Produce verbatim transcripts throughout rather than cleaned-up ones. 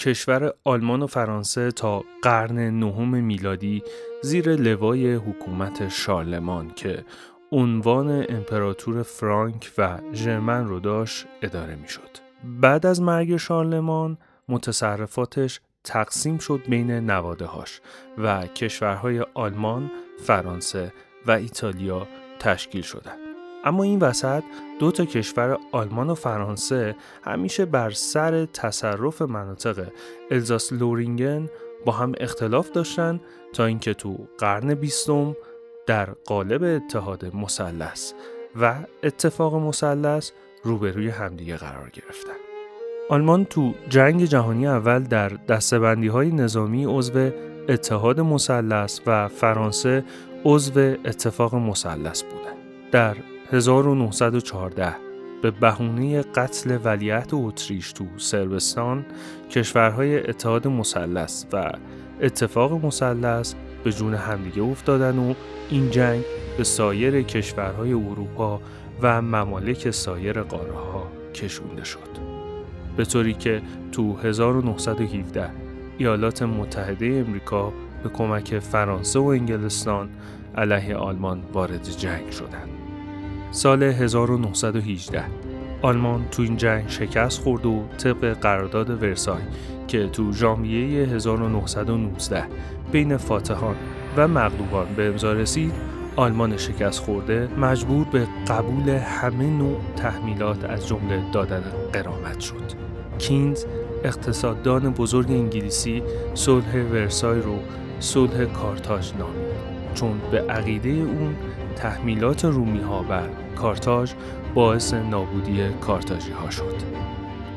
کشور آلمان و فرانسه تا قرن نهم میلادی زیر لوای حکومت شارلمان که عنوان امپراتور فرانک و ژرمن رو داشت اداره میشد. بعد از مرگ شارلمان متصرفاتش تقسیم شد بین نواده‌هاش و کشورهای آلمان، فرانسه و ایتالیا تشکیل شدند. اما این وسط دو تا کشور آلمان و فرانسه همیشه بر سر تصرف مناطق الزاس لورینگن با هم اختلاف داشتن تا اینکه تو قرن بیستم در قالب اتحاد مثلث و اتفاق مثلث روبروی همدیگه قرار گرفتن. آلمان تو جنگ جهانی اول در دسته‌بندی‌های نظامی عضو اتحاد مثلث و فرانسه عضو اتفاق مثلث بودن. در هزار و نهصد و چهارده به بهونه قتل ولیعهد اتریش تو صربستان، کشورهای اتحاد مثلث و اتفاق مثلث به جون همدیگه افتادن و این جنگ به سایر کشورهای اروپا و ممالک سایر قاره‌ها کشونده شد. به طوری که تو هزار و نهصد و هفده ایالات متحده امریکا به کمک فرانسه و انگلستان علیه آلمان وارد جنگ شدند. سال هزار و نهصد و هجده آلمان تو این جنگ شکست خورد و طبق قرارداد ورسای که تو ژانویه هزار و نهصد و نوزده بین فاتحان و مغلوبان به امضا رسید، آلمان شکست خورده مجبور به قبول همه نوع تحمیلات از جمله دادن غرامت شد. کینز، اقتصاددان بزرگ انگلیسی، صلح ورسای رو صلح کارتاژ نامید چون به عقیده اون تحمیلات رومی ها بر کارتاژ باعث نابودی کارتاژی ها شد.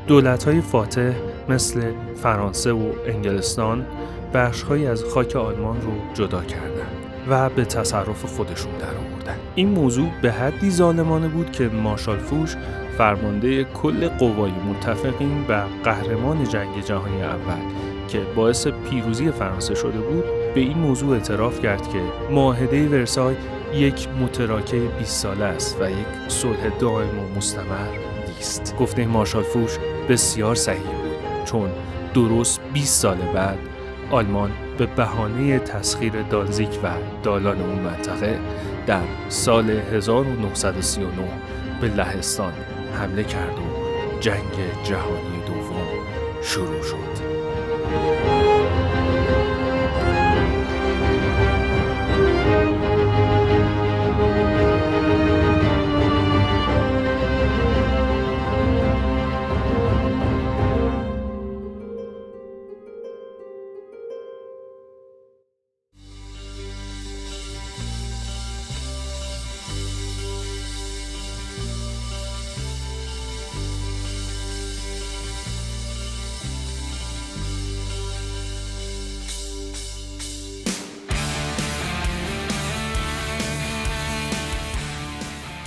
دولت های فاتح مثل فرانسه و انگلستان بخش هایی از خاک آلمان رو جدا کردند و به تصرف خودشون درآوردن. این موضوع به حدی ظالمانه بود که مارشال فوش، فرمانده کل قوای متفقین و قهرمان جنگ جهانی اول که باعث پیروزی فرانسه شده بود، به این موضوع اعتراف کرد که معاهده ورسای یک متراکه بیست ساله است و یک صلح دائم و مستمر نیست. گفته مارشال فوش بسیار صحیح بود چون درست بیست سال بعد آلمان به بهانه تسخیر دانزیک و دالان اون منطقه در سال هزار و نهصد و سی و نه به لهستان حمله کرد و جنگ جهانی دوم شروع شد.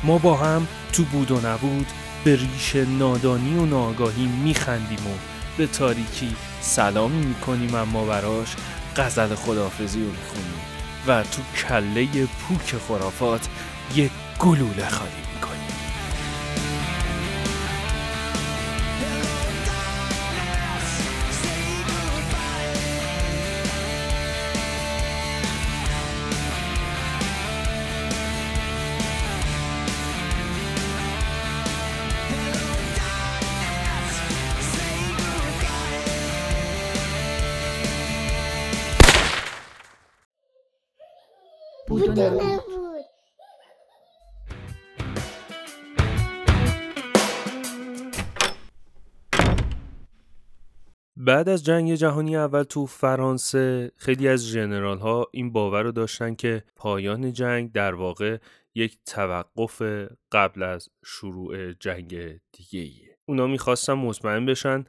ما با هم تو بود و نبود به ریش نادانی و ناآگاهی میخندیم و به تاریکی سلام میکنیم، اما براش غزل خداحافظی رو میخونیم و تو کله پوک خرافات یک گلوله خالی میکنیم. بعد از جنگ جهانی اول تو فرانسه خیلی از ژنرال ها این باور رو داشتن که پایان جنگ در واقع یک توقف قبل از شروع جنگ دیگه ایه. اونا میخواستن مطمئن بشن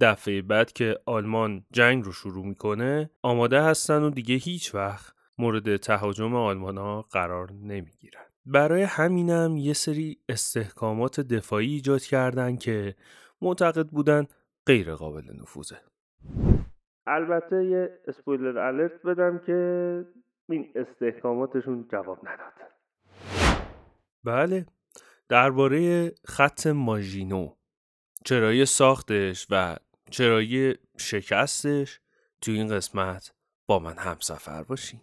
دفعه بعد که آلمان جنگ رو شروع میکنه آماده هستن و دیگه هیچ وقت مورد تهاجم آلمان ها قرار نمیگیرن. برای همینم یه سری استحکامات دفاعی ایجاد کردن که معتقد بودن غیر قابل نفوذه. البته یه اسپویلر الرت بدم که این استحکاماتشون جواب نداد. بله، درباره خط ماژینو، چرایی ساختش و چرایی شکستش تو این قسمت با من همسفر باشین.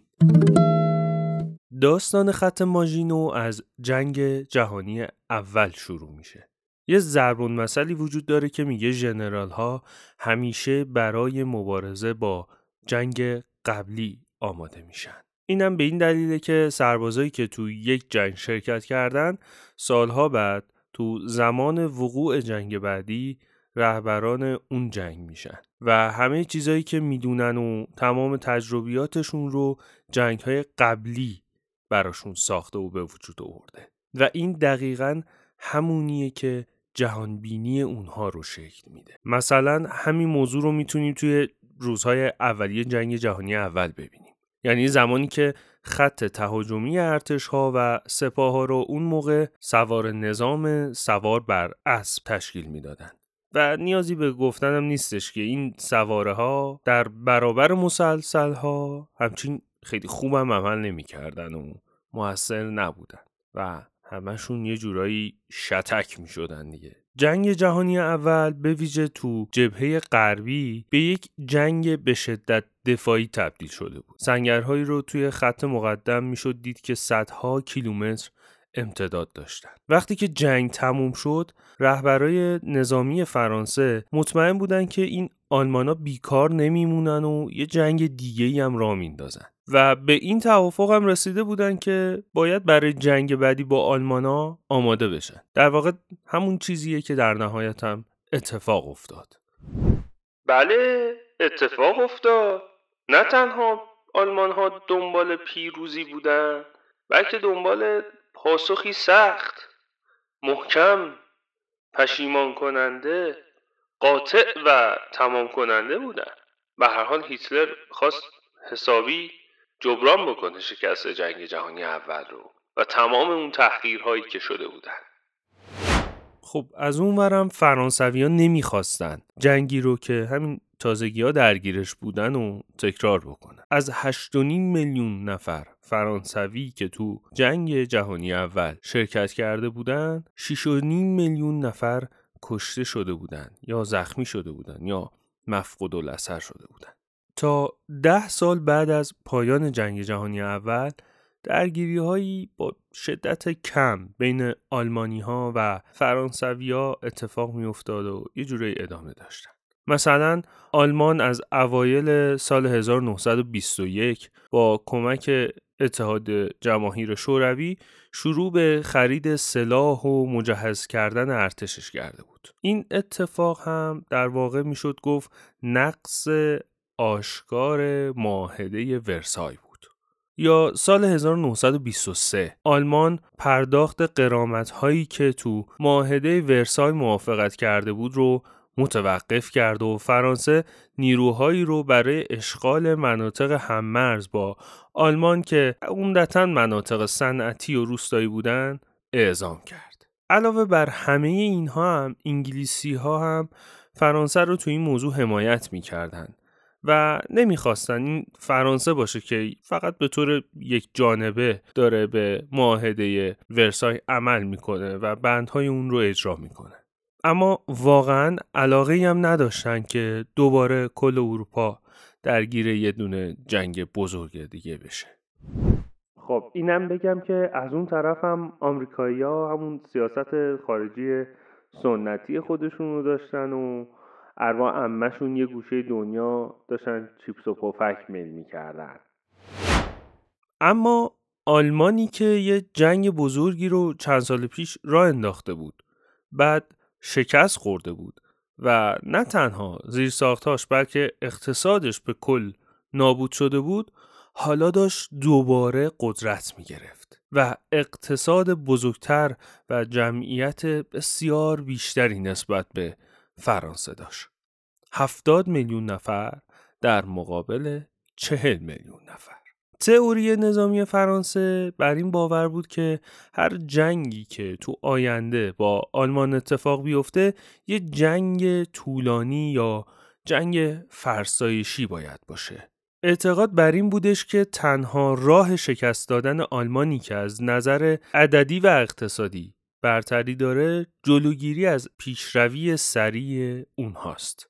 داستان خط ماژینو از جنگ جهانی اول شروع میشه. یه ضربون مثلی وجود داره که میگه ژنرال ها همیشه برای مبارزه با جنگ قبلی آماده میشن. اینم به این دلیله که سربازایی که تو یک جنگ شرکت کردن سالها بعد تو زمان وقوع جنگ بعدی رهبران اون جنگ میشن و همه چیزایی که میدونن و تمام تجربیاتشون رو جنگ‌های قبلی براشون ساخته و به وجود آورده و این دقیقاً همونیه که جهانبینی اونها رو شکل میده. مثلا همین موضوع رو میتونیم توی روزهای اولیه جنگ جهانی اول ببینیم، یعنی زمانی که خط تهاجمی ارتش‌ها و سپاه‌ها رو اون موقع سوار نظام سوار بر اسب تشکیل میدادن و نیازی به گفتنم نیستش که این سواره ها در برابر مسلسل ها همچین خیلی خوب هم عمل نمی کردن و موثر نبودن و همشون یه جورایی شتک می شدن دیگه. جنگ جهانی اول به ویژه تو جبهه غربی به یک جنگ به شدت دفاعی تبدیل شده بود. سنگرهایی رو توی خط مقدم می شد دید که صدها کیلومتر امتداد داشتن. وقتی که جنگ تموم شد، رهبرای نظامی فرانسه مطمئن بودن که این آلمانا بیکار نمیمونن و یه جنگ دیگه‌ای هم راه میندازن و به این توافق هم رسیده بودن که باید برای جنگ بعدی با آلمانا آماده بشن. در واقع همون چیزیه که در نهایت هم اتفاق افتاد. بله، اتفاق افتاد. نه تنها آلمان‌ها دنبال پیروزی بودن، بلکه دنبال پاسخی سخت، محکم، پشیمان کننده، قاطع و تمام کننده بودن. به هر حال هیتلر خواست حسابی جبران بکنه شکست جنگ جهانی اول رو و تمام اون تحقیرهایی که شده بودن. خب از اون ورم فرانسویان نمیخواستن جنگی رو که همین تازگی ها درگیرش بودن و تکرار بکنن. از هشت و نیم میلیون نفر فرانسوی که تو جنگ جهانی اول شرکت کرده بودن، شش و نیم میلیون نفر کشته شده بودن یا زخمی شده بودن یا مفقود الاثر شده بودن. تا ده سال بعد از پایان جنگ جهانی اول، درگیری‌هایی با شدت کم بین آلمانی‌ها و فرانسوی‌ها اتفاق می‌افتاد و یه جوری ادامه داشتن. مثلا آلمان از اوایل سال هزار و نهصد و بیست و یک با کمک اتحاد جماهیر شوروی شروع به خرید سلاح و مجهز کردن ارتشش کرده بود. این اتفاق هم در واقع میشد گفت نقص آشکار معاهده ورسای بود. یا سال هزار و نهصد و بیست و سه آلمان پرداخت غرامت‌هایی که تو معاهده ورسای موافقت کرده بود رو متوقف کرد و فرانسه نیروهایی رو برای اشغال مناطق هممرز با آلمان که عمدتاً مناطق صنعتی و روستایی بودن اعزام کرد. علاوه بر همه اینها هم انگلیسی‌ها هم فرانسه رو تو این موضوع حمایت می‌کردن و نمی‌خواستن این فرانسه باشه که فقط به طور یک جانبه داره به معاهده ورسای عمل می‌کنه و بندهای اون رو اجرا می‌کنه. اما واقعاً علاقه‌ای هم نداشتن که دوباره کل اروپا درگیر یه دونه جنگ بزرگ دیگه بشه. خب اینم بگم که از اون طرف هم آمریکایی‌ها همون سیاست خارجی سنتی خودشون رو داشتن و ارواح عمه‌شون یه گوشه دنیا داشتن چیپس و پفک میل می‌کردن. اما آلمانی که یه جنگ بزرگی رو چند سال پیش راه انداخته بود، بعد شکست خورده بود و نه تنها زیر ساختاش بلکه اقتصادش به کل نابود شده بود، حالا داشت دوباره قدرت می گرفت و اقتصاد بزرگتر و جمعیت بسیار بیشتری نسبت به فرانسه داشت. هفتاد میلیون نفر در مقابل چهل میلیون نفر. تئوری نظامی فرانسه بر این باور بود که هر جنگی که تو آینده با آلمان اتفاق بیفته یه جنگ طولانی یا جنگ فرسایشی باید باشه. اعتقاد بر این بودش که تنها راه شکست دادن آلمانی که از نظر عددی و اقتصادی برتری داره جلوگیری از پیشروی سریع اونهاست.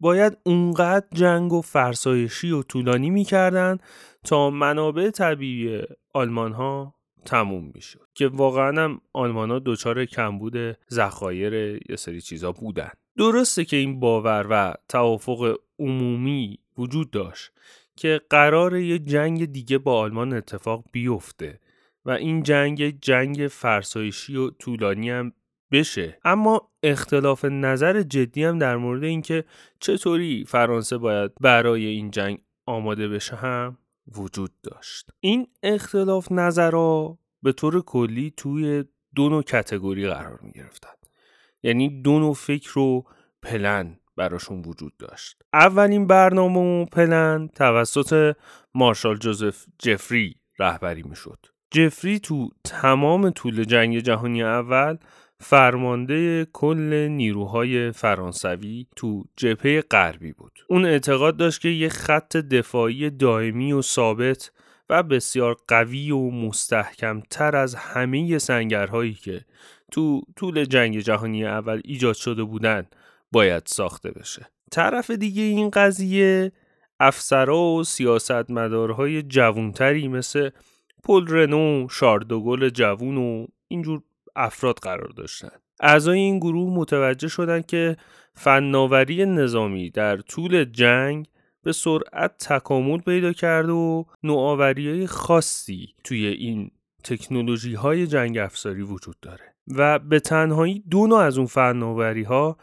باید اونقدر جنگ و فرسایشی و طولانی می‌کردن تا منابع طبیعی آلمان‌ها تموم می‌شد، که واقعاً هم آلمان‌ها دوچار کمبود ذخایر یه سری چیزا بودن. درسته که این باور و توافق عمومی وجود داشت که قرار یه جنگ دیگه با آلمان اتفاق بیفته و این جنگ جنگ فرسایشی و طولانی هم بشه، اما اختلاف نظر جدی هم در مورد اینکه چطوری فرانسه باید برای این جنگ آماده بشه هم وجود داشت. این اختلاف نظرها به طور کلی توی دو نوع کتگوری قرار می گرفتن، یعنی دو نوع فکر و پلن براشون وجود داشت. اولین برنامه و پلن توسط مارشال جوزف جفری رهبری می شد. جفری تو تمام طول جنگ جهانی اول فرمانده کل نیروهای فرانسوی تو جبهه غربی بود. اون اعتقاد داشت که یه خط دفاعی دائمی و ثابت و بسیار قوی و مستحکم تر از همه سنگرهایی که تو طول جنگ جهانی اول ایجاد شده بودن باید ساخته بشه. طرف دیگه این قضیه افسرها و سیاستمدارهای جوانتری مثل پول رنو، شاردوگل جوان و اینجور افراد قرار داشتن. اعضای این گروه متوجه شدند که فناوری نظامی در طول جنگ به سرعت تکامل پیدا کرد و نوآوری‌های خاصی توی این تکنولوژی‌های جنگ افساری وجود داره و به تنهایی دو نوع از اون فناوری‌ها،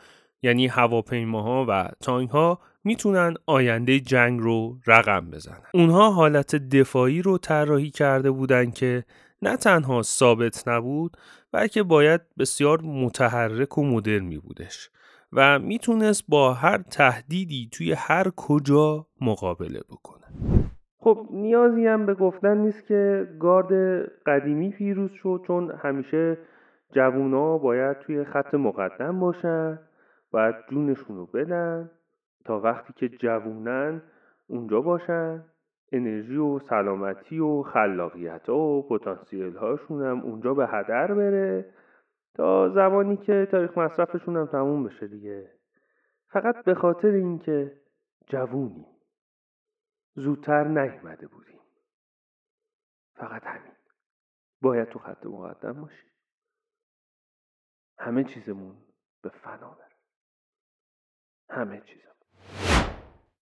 یعنی هواپیماها و تانک‌ها، میتونن آینده جنگ رو رقم بزنن. اونها حالت دفاعی رو طراحی کرده بودن که نه تنها ثابت نبود بلکه باید بسیار متحرک و مدرن می بودش و میتونست با هر تهدیدی توی هر کجا مقابله بکنه. خب نیازی هم به گفتن نیست که گارد قدیمی پیروز شد، چون همیشه جوونا باید توی خط مقدم باشن، باید جونشون رو بدن، تا وقتی که جوونن اونجا باشن انرژی و سلامتی و خلاقیت و پتانسیل هاشون هم اونجا به هدر بره تا زمانی که تاریخ مصرفشون هم تموم بشه دیگه. فقط به خاطر اینکه جوونی زودتر نیامده بودیم، فقط همین، باید تو خط مقدم باشیم، همه چیزمون به فنا بره، همه چیزمون.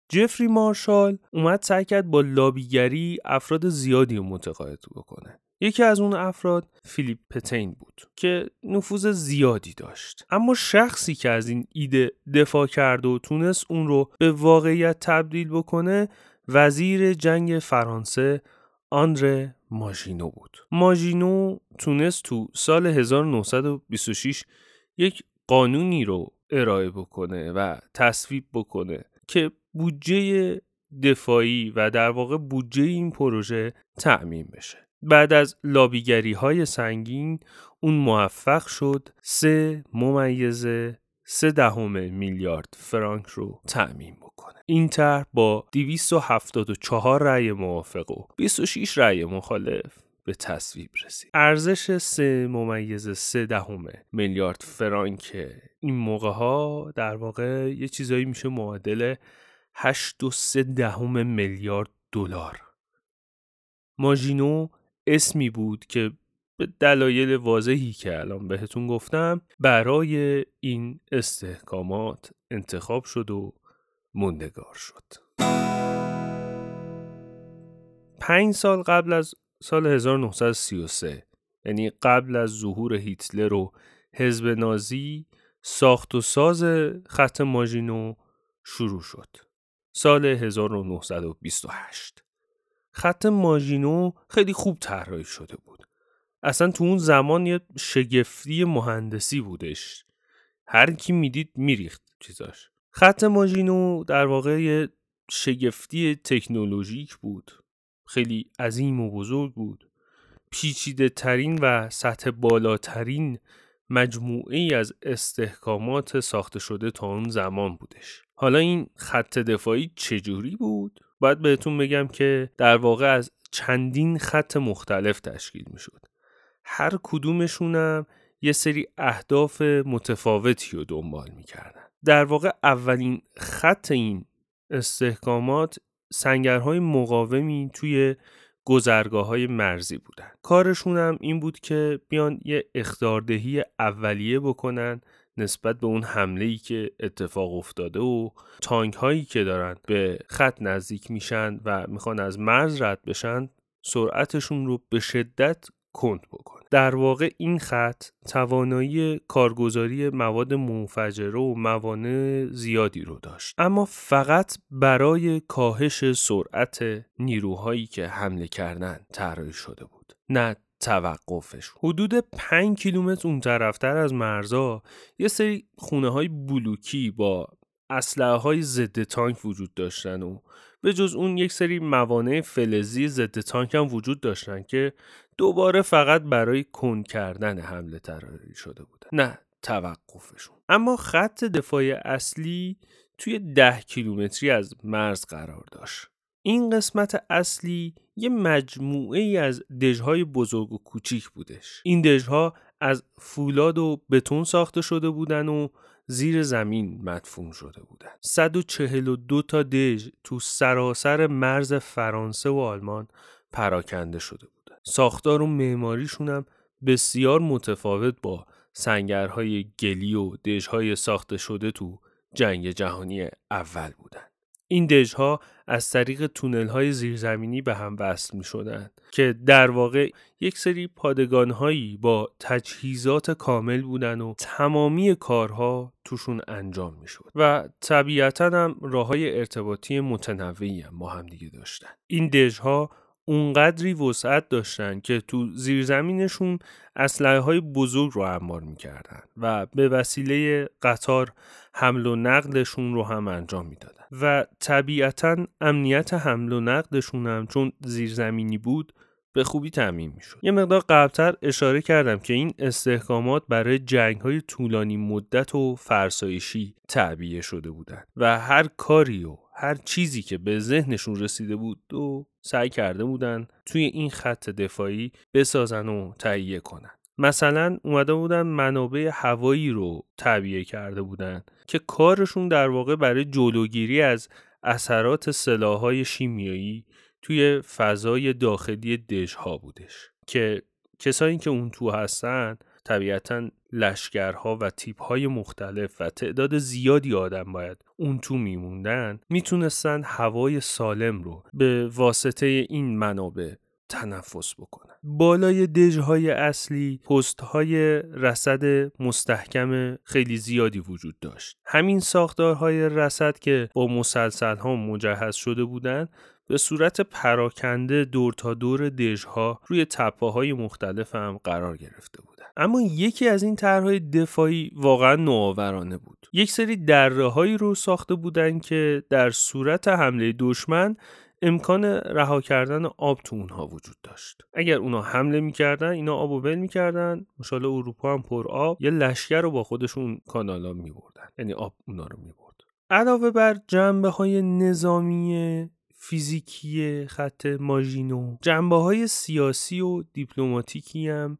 جفری مارشال اومد سعی کرد با لابیگری افراد زیادی متقاعد بکنه. یکی از اون افراد فیلیپ پتین بود که نفوذ زیادی داشت، اما شخصی که از این ایده دفاع کرد و تونست اون رو به واقعیت تبدیل بکنه وزیر جنگ فرانسه آندره ماژینو بود. ماژینو تونست تو سال هزار و نهصد و بیست و شش یک قانونی رو ارائه بکنه و تصویب بکنه که بودجه دفاعی و در واقع بودجه این پروژه تأمین بشه. بعد از لابیگری های سنگین اون موفق شد سه ممیز سه دهم میلیارد فرانک رو تأمین بکنه. این طرح با دویست و هفتاد و چهار رأی موافق و بیست و شش رأی مخالف به تصویب رسید. ارزش سه ممیز سه دهم میلیارد فرانک این موقع ها در واقع یه چیزایی میشه معادل هشت و سه دهم میلیارد دلار. ماژینو اسمی بود که به دلایل واضحی که الان بهتون گفتم برای این استحکامات انتخاب شد و موندگار شد. پنج سال قبل از سال هزار و نهصد و سی و سه، یعنی قبل از ظهور هیتلر و حزب نازی، ساخت و ساز خط ماژینو شروع شد. سال هزار و نهصد و بیست و هشت خط ماژینو خیلی خوب طراحی شده بود. اصلا تو اون زمان یه شگفتی مهندسی بودش، هر کی میدید میریخت چیزاش. خط ماژینو در واقع یه شگفتی تکنولوژیک بود، خیلی عظیم و بزرگ بود. پیچیده ترین و سطح بالاترین مجموعه ای از استحکامات ساخته شده تا اون زمان بودش. حالا این خط دفاعی چجوری بود؟ باید بهتون بگم که در واقع از چندین خط مختلف تشکیل می شد. هر کدومشون هم یه سری اهداف متفاوتی رو دنبال می کردن. در واقع اولین خط این استحکامات سنگرهای مقاومی توی گذرگاه‌های مرزی بودن. کارشون هم این بود که بیان یه اخطاردهی اولیه بکنن نسبت به اون حمله‌ای که اتفاق افتاده و تانک‌هایی که دارن به خط نزدیک میشن و میخوان از مرز رد بشن سرعتشون رو به شدت کند بکن. در واقع این خط توانایی کارگزاری مواد منفجره و موانع زیادی رو داشت، اما فقط برای کاهش سرعت نیروهایی که حمله کردن طراحی شده بود، نه توقفش. حدود پنج کیلومتر اون طرفتر از مرزا یه سری خونه‌های بلوکی با اسلحه‌های ضد تانک وجود داشتن و به جز اون یک سری موانع فلزی ضد تانک هم وجود داشتن که دوباره فقط برای کند کردن حمله طراحی شده بودن، نه توقفشون. اما خط دفاعی اصلی توی ده کیلومتری از مرز قرار داشت. این قسمت اصلی یه مجموعه ای از دژهای بزرگ و کوچیک بودش. این دژها از فولاد و بتون ساخته شده بودن و زیر زمین مدفون شده بودن. صد و چهل و دو تا دژ تو سراسر مرز فرانسه و آلمان پراکنده شده بودن. ساختار و معماریشون هم بسیار متفاوت با سنگرهای گلی و دژهای ساخته شده تو جنگ جهانی اول بودن. این دژها از طریق تونل‌های زیرزمینی به هم وصل می‌شدند که در واقع یک سری پادگان‌هایی با تجهیزات کامل بودن و تمامی کارها توشون انجام می‌شد و طبیعتاً هم راه‌های ارتباطی متنوعی هم با هم دیگه داشتن. این دژها اونقدری وسعت داشتن که تو زیرزمینشون اسلحه‌های بزرگ رو انبار می‌کردن و به وسیله قطار حمل و نقلشون رو هم انجام می‌دادن و طبیعتاً امنیت حمل و نقلشون هم چون زیرزمینی بود به خوبی تامین می‌شد. یه مقدار قبلتر اشاره کردم که این استحکامات برای جنگ‌های طولانی مدت و فرسایشی تعبیه شده بودند و هر کاری و هر چیزی که به ذهنشون رسیده بود و سعی کرده بودن توی این خط دفاعی بسازن و تهیه کنن. مثلا اومده بودن منابع هوایی رو تعبیه کرده بودن که کارشون در واقع برای جلوگیری از اثرات سلاح‌های شیمیایی توی فضای داخلی دژها بودش که کسایی که اون تو هستن طبیعتاً لشکرها و تیپ‌های مختلف و تعداد زیادی آدم باید اون تو میموندن، میتونستن هوای سالم رو به واسطه این منابع تنفس بکنن. بالای دژهای اصلی پست‌های رصد مستحکم خیلی زیادی وجود داشت. همین ساختارهای رصد که با مسلسل‌ها مجهز شده بودن به صورت پراکنده دور تا دور دژها روی تپه‌های مختلف هم قرار گرفته بودن. اما یکی از این طرح‌های دفاعی واقعا نوآورانه بود. یک سری دره‌هایی رو ساخته بودن که در صورت حمله دشمن امکان رها کردن آب تو اونها وجود داشت. اگر اونها حمله می‌کردن، اینا آبو ول می‌کردن، مشال اروپا هم پر آب، یه لشکر رو با خودشون کانالا می‌بردن. یعنی آب اونها رو می‌برد. علاوه بر جنبه‌های نظامی فیزیکی خط ماژینو، جنبه‌های سیاسی و دیپلماتیکی هم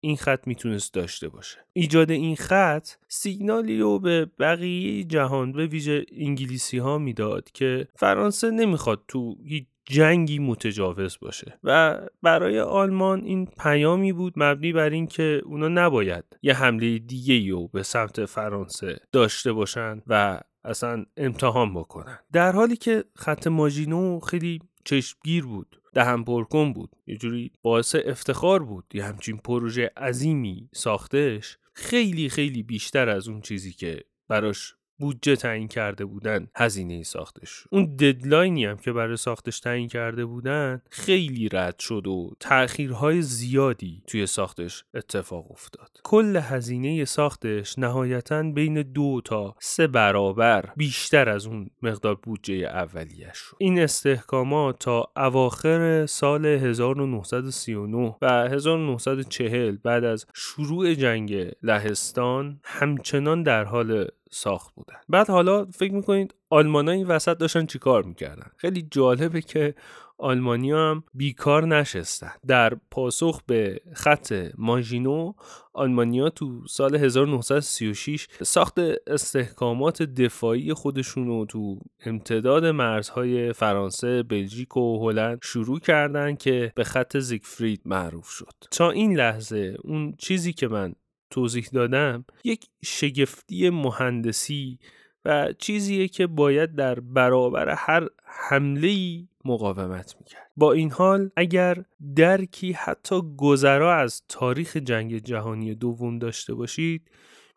این خط میتونست داشته باشه. ایجاد این خط سیگنالی رو به بقیه جهان به ویژه انگلیسی‌ها میداد که فرانسه نمیخواد تو هیچ جنگی متجاوز باشه و برای آلمان این پیامی بود مبنی بر این که اونا نباید یه حمله دیگه‌ای رو به سمت فرانسه داشته باشن و اصلا امتحان بکنن. در حالی که خط ماژینو خیلی چشمگیر بود، دهن پرکن بود، یه جوری باعث افتخار بود یه همچین پروژه عظیمی ساختش، خیلی خیلی بیشتر از اون چیزی که براش بودجه تعیین کرده بودن هزینه ساختش. اون ددلاینی هم که برای ساختش تعیین کرده بودن خیلی رد شد و تأخیرهای زیادی توی ساختش اتفاق افتاد. کل هزینه ساختش نهایتاً بین دو تا سه برابر بیشتر از اون مقدار بودجه اولیه‌اش شد. این استحکامات تا اواخر سال هزار و نهصد و سی و نه و هزار و نهصد و چهل بعد از شروع جنگ لهستان همچنان در حال ساخت بودن. بعد حالا فکر میکنید آلمان‌ها این وسط داشتن چی کار میکردن؟ خیلی جالبه که آلمانی هم بیکار نشستن. در پاسخ به خط ماژینو، آلمانی‌ها تو سال هزار و نهصد و سی و شش ساخت استحکامات دفاعی خودشونو تو امتداد مرزهای فرانسه، بلژیک و هلند شروع کردن که به خط زیگفرید معروف شد. تا این لحظه اون چیزی که من توضیح دادم یک شگفتی مهندسی و چیزیه که باید در برابر هر حمله‌ای مقاومت میکرد. با این حال اگر درکی حتی گذرا از تاریخ جنگ جهانی دوم داشته باشید،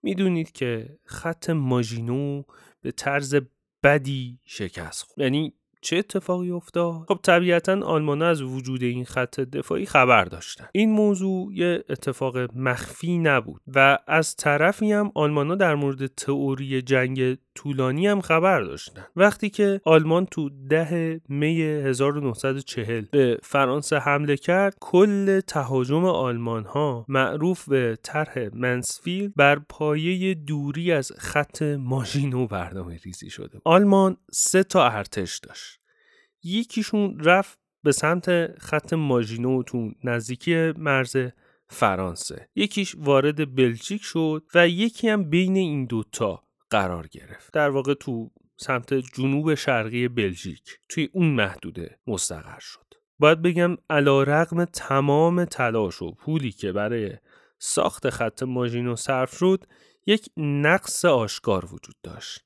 میدونید که خط ماژینو به طرز بدی شکست خورد. یعنی چه اتفاقی افتاد؟ خب طبیعتاً آلمان‌ها از وجود این خط دفاعی خبر داشتن. این موضوع یه اتفاق مخفی نبود و از طرفی هم آلمان‌ها در مورد تئوری جنگ طولانی هم خبر داشتن. وقتی که آلمان تو ده می هزار و نهصد و چهل به فرانسه حمله کرد، کل تهاجم آلمان‌ها معروف به طرح منسفیل بر پایه دوری از خط ماژینو برنامه‌ریزی شده. آلمان سه تا ارتش داشت. یکیشون رفت به سمت خط ماژینو تو نزدیکی مرز فرانسه، یکیش وارد بلژیک شد و یکی هم بین این دوتا قرار گرفت، در واقع تو سمت جنوب شرقی بلژیک، توی اون محدوده مستقر شد. باید بگم علیرغم تمام تلاش و پولی که برای ساخت خط ماژینو صرف شد، یک نقص آشکار وجود داشت.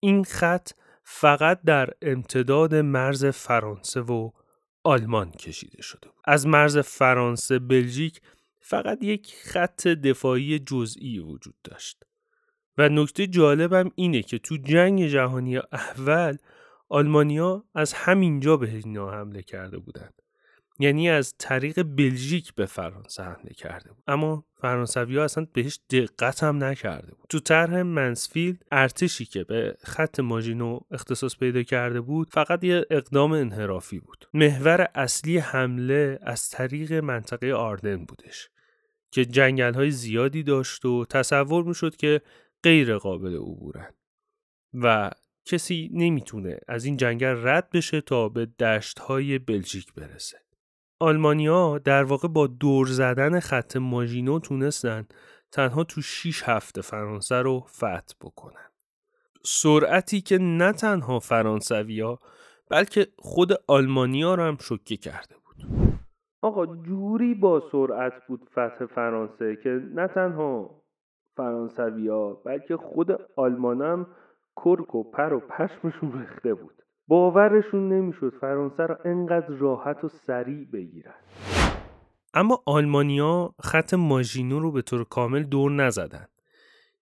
این خط فقط در امتداد مرز فرانسه و آلمان کشیده شده بود. از مرز فرانسه بلژیک فقط یک خط دفاعی جزئی وجود داشت. و نکته جالبم اینه که تو جنگ جهانی اول آلمانی‌ها از همینجا به اینا حمله کرده بودن. یعنی از طریق بلژیک به فرانسه حمله کرده بود، اما فرانسوی‌ها اصلا بهش دقت هم نکرده بود. تو طرح منسفیل ارتشی که به خط ماژینو اختصاص پیدا کرده بود فقط یه اقدام انحرافی بود. محور اصلی حمله از طریق منطقه آردن بودش که جنگل‌های زیادی داشت و تصور می‌شد که غیر قابل عبورن و کسی نمیتونه از این جنگل رد بشه تا به دشت‌های بلژیک برسه. آلمانی‌ها در واقع با دور زدن خط ماژینو تونستن تنها تو شش هفته فرانسه رو فتح بکنن. سرعتی که نه تنها فرانسوی‌ها بلکه خود آلمانی‌ها رو هم شوکه کرده بود. آقا جوری با سرعت بود فتح فرانسه که نه تنها فرانسوی‌ها بلکه خود آلمانم کرک و پر و پشمشون ریخته بود. باورشون نمیشد فرانسه را انقدر راحت و سریع بگیرن. اما آلمانی‌ها خط ماژینو رو به طور کامل دور نزدن.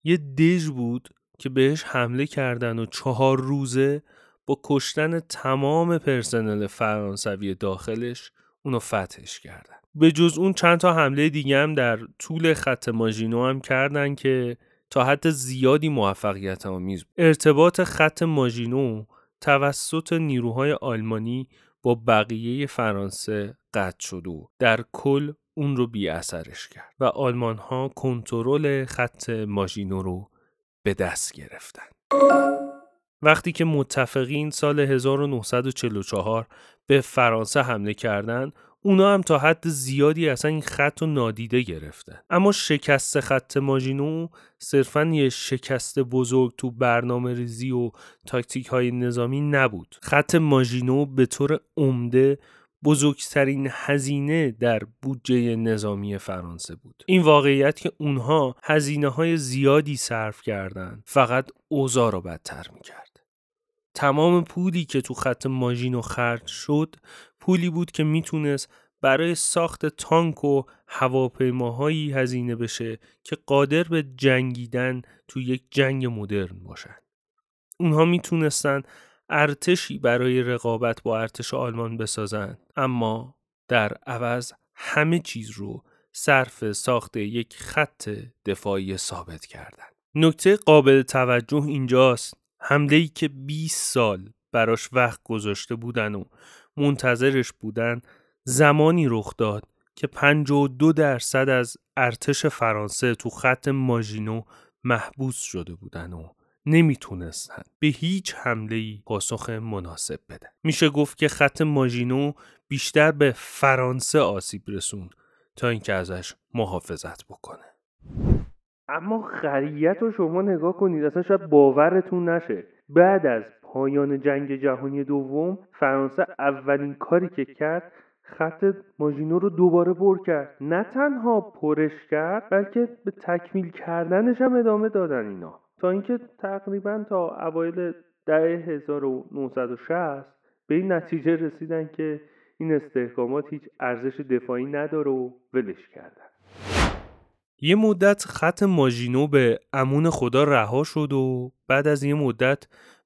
یه دژ بود که بهش حمله کردن و چهار روزه با کشتن تمام پرسنل فرانسوی داخلش اونو فتحش کردن. به جز اون چند تا حمله دیگه هم در طول خط ماژینو هم کردن که تا حد زیادی موفقیت آمیز بود. ارتباط خط ماژینو توسط نیروهای آلمانی با بقیه فرانسه قطع شد و در کل اون رو بی اثرش کرد و آلمان‌ها کنترل خط ماژینو رو به دست گرفتن. وقتی که متفقین سال هزار و نهصد و چهل و چهار به فرانسه حمله کردن، اونا هم تا حد زیادی اصلا این خط رو نادیده گرفتن. اما شکست خط ماژینو صرفاً یه شکست بزرگ تو برنامه ریزی و تاکتیک های نظامی نبود. خط ماژینو به طور عمده بزرگترین هزینه در بودجه نظامی فرانسه بود. این واقعیت که اونها هزینه های زیادی صرف کردن فقط اوضاع رو بدتر میکرد. تمام پولی که تو خط ماژینو خرج شد پولی بود که میتونست برای ساخت تانک و هواپیماهایی هزینه بشه که قادر به جنگیدن تو یک جنگ مدرن باشن. اونها میتونستن ارتشی برای رقابت با ارتش آلمان بسازن، اما در عوض همه چیز رو صرف ساخت یک خط دفاعی ثابت کردن. نکته قابل توجه اینجاست، حمله‌ای که بیست سال براش وقت گذاشته بودن و منتظرش بودن زمانی رخ داد که پنجاه و دو درصد از ارتش فرانسه تو خط ماژینو محبوس شده بودن و نمیتونستن به هیچ حمله‌ای پاسخ مناسب بدن. میشه گفت که خط ماژینو بیشتر به فرانسه آسیب رسون تا اینکه ازش محافظت بکنه. اما خریت رو شما نگاه کنید، اصلا شاید باورتون نشه. بعد از پایان جنگ جهانی دوم فرانسه اولین کاری که کرد خط ماژینو رو دوباره پر کرد. نه تنها پرش کرد بلکه به تکمیل کردنش هم ادامه دادن اینا، تا اینکه تقریبا تا اوایل دهه هزار و نهصد و شصت به این نتیجه رسیدن که این استحکامات هیچ ارزش دفاعی نداره و ولش کردن. یه مدت خط ماژینو به امون خدا رها شد و بعد از یه مدت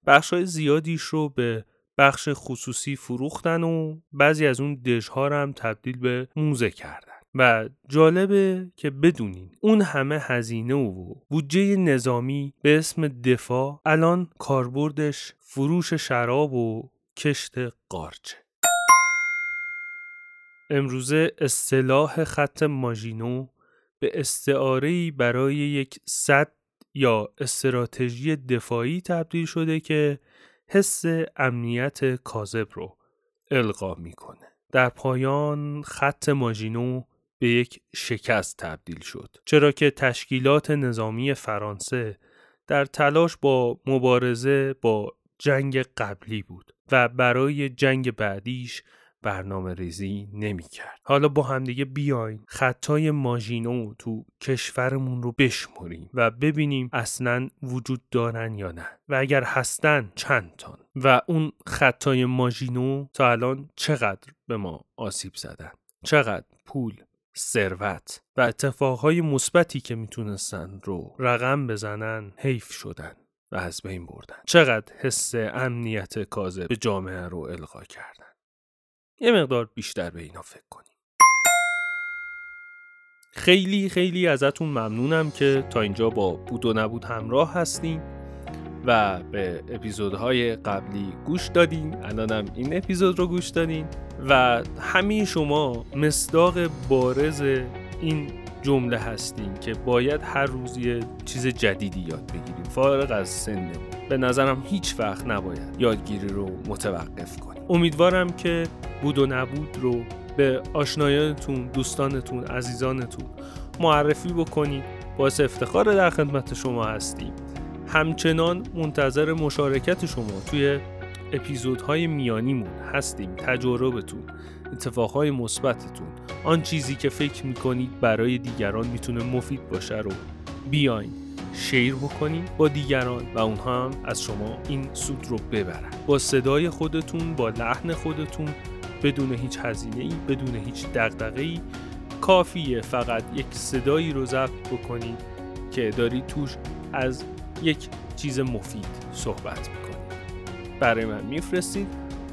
بخشای زیادیش رو به بخش خصوصی فروختن و بعضی از اون دژها رو هم تبدیل به موزه کردن. و جالبه که بدونین اون همه هزینه و بودجه نظامی به اسم دفاع الان کاربردش فروش شراب و کشت قارچه. امروزه اصطلاح خط ماژینو به استعاره‌ای برای یک سد یا استراتژی دفاعی تبدیل شده که حس امنیت کاذب رو القا میکنه. در پایان خط ماژینو به یک شکست تبدیل شد، چرا که تشکیلات نظامی فرانسه در تلاش با مبارزه با جنگ قبلی بود و برای جنگ بعدیش برنامه ریزی نمی کرد. حالا با همدیگه بیاین خطای ماژینو تو کشورمون رو بشمریم و ببینیم اصلاً وجود دارن یا نه و اگر هستن چند تان و اون خطای ماژینو تا الان چقدر به ما آسیب زدن، چقدر پول، ثروت و اتفاقهای مثبتی که میتونستن رو رقم بزنن حیف شدن و از بین بردن، چقدر حس امنیت کاذب به جامعه رو القا کردن. یه مقدار بیشتر به اینا فکر کنیم. خیلی خیلی ازتون ممنونم که تا اینجا با بود و نبود همراه هستین و به اپیزودهای قبلی گوش دادین، الانم این اپیزود رو گوش دادین و همین شما مصداق بارز این جمله هستین که باید هر روز یه چیز جدیدی یاد بگیریم فارغ از سنمون. به نظرم هیچ وقت نباید یادگیری رو متوقف کنیم. امیدوارم که بود و نبود رو به آشنایانتون، دوستانتون، عزیزانتون معرفی بکنید. باعث افتخار در خدمت شما هستیم. همچنان منتظر مشارکت شما توی اپیزودهای میانیمون هستیم. تجربتون، اتفاقهای مثبتتون، آن چیزی که فکر میکنید برای دیگران میتونه مفید باشه رو بیاین شیر بکنید با دیگران و اونها هم از شما این سود رو ببرن. با صدای خودتون، با لحن خودتون، بدون هیچ هزینه‌ای، بدون هیچ دغدغه‌ای، کافیه فقط یک صدایی رو ضبط بکنید که دارید توش از یک چیز مفید صحبت میکنید. برای من میفرستید،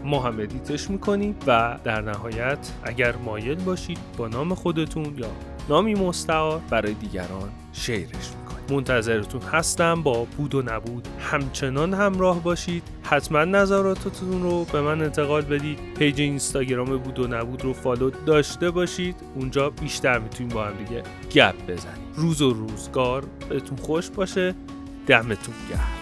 ما هم ادیتش میکنیم و در نهایت اگر مایل باشید با نام خودتون یا نامی مستعار برای دیگران شیرش میکنید. منتظرتون هستم. با بود و نبود همچنان همراه باشید. حتما نظراتتون رو به من انتقال بدید. پیج اینستاگرام بود و نبود رو فالو داشته باشید، اونجا بیشتر میتونیم با هم دیگه گپ بزنیم. روز و روزگار بهتون خوش باشه. دمتون گرم.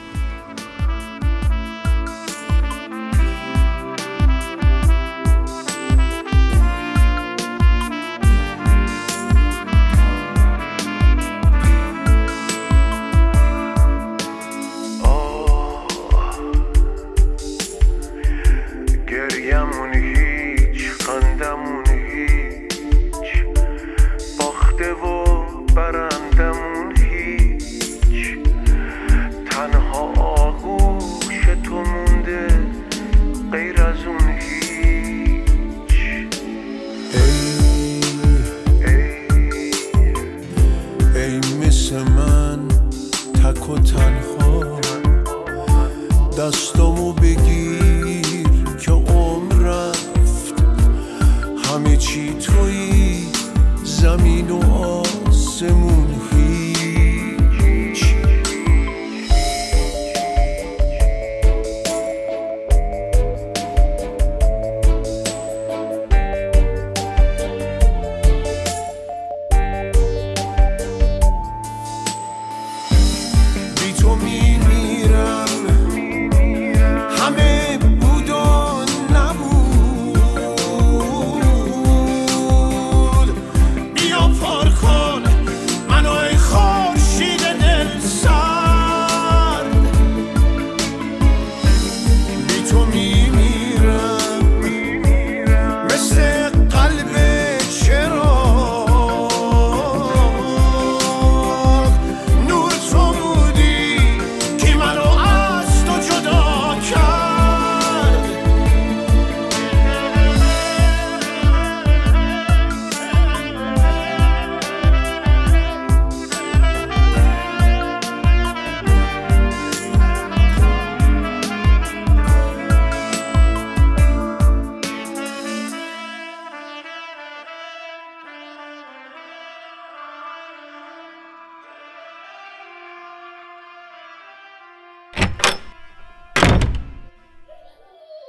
Mira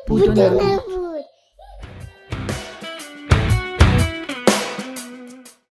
بود و نبود.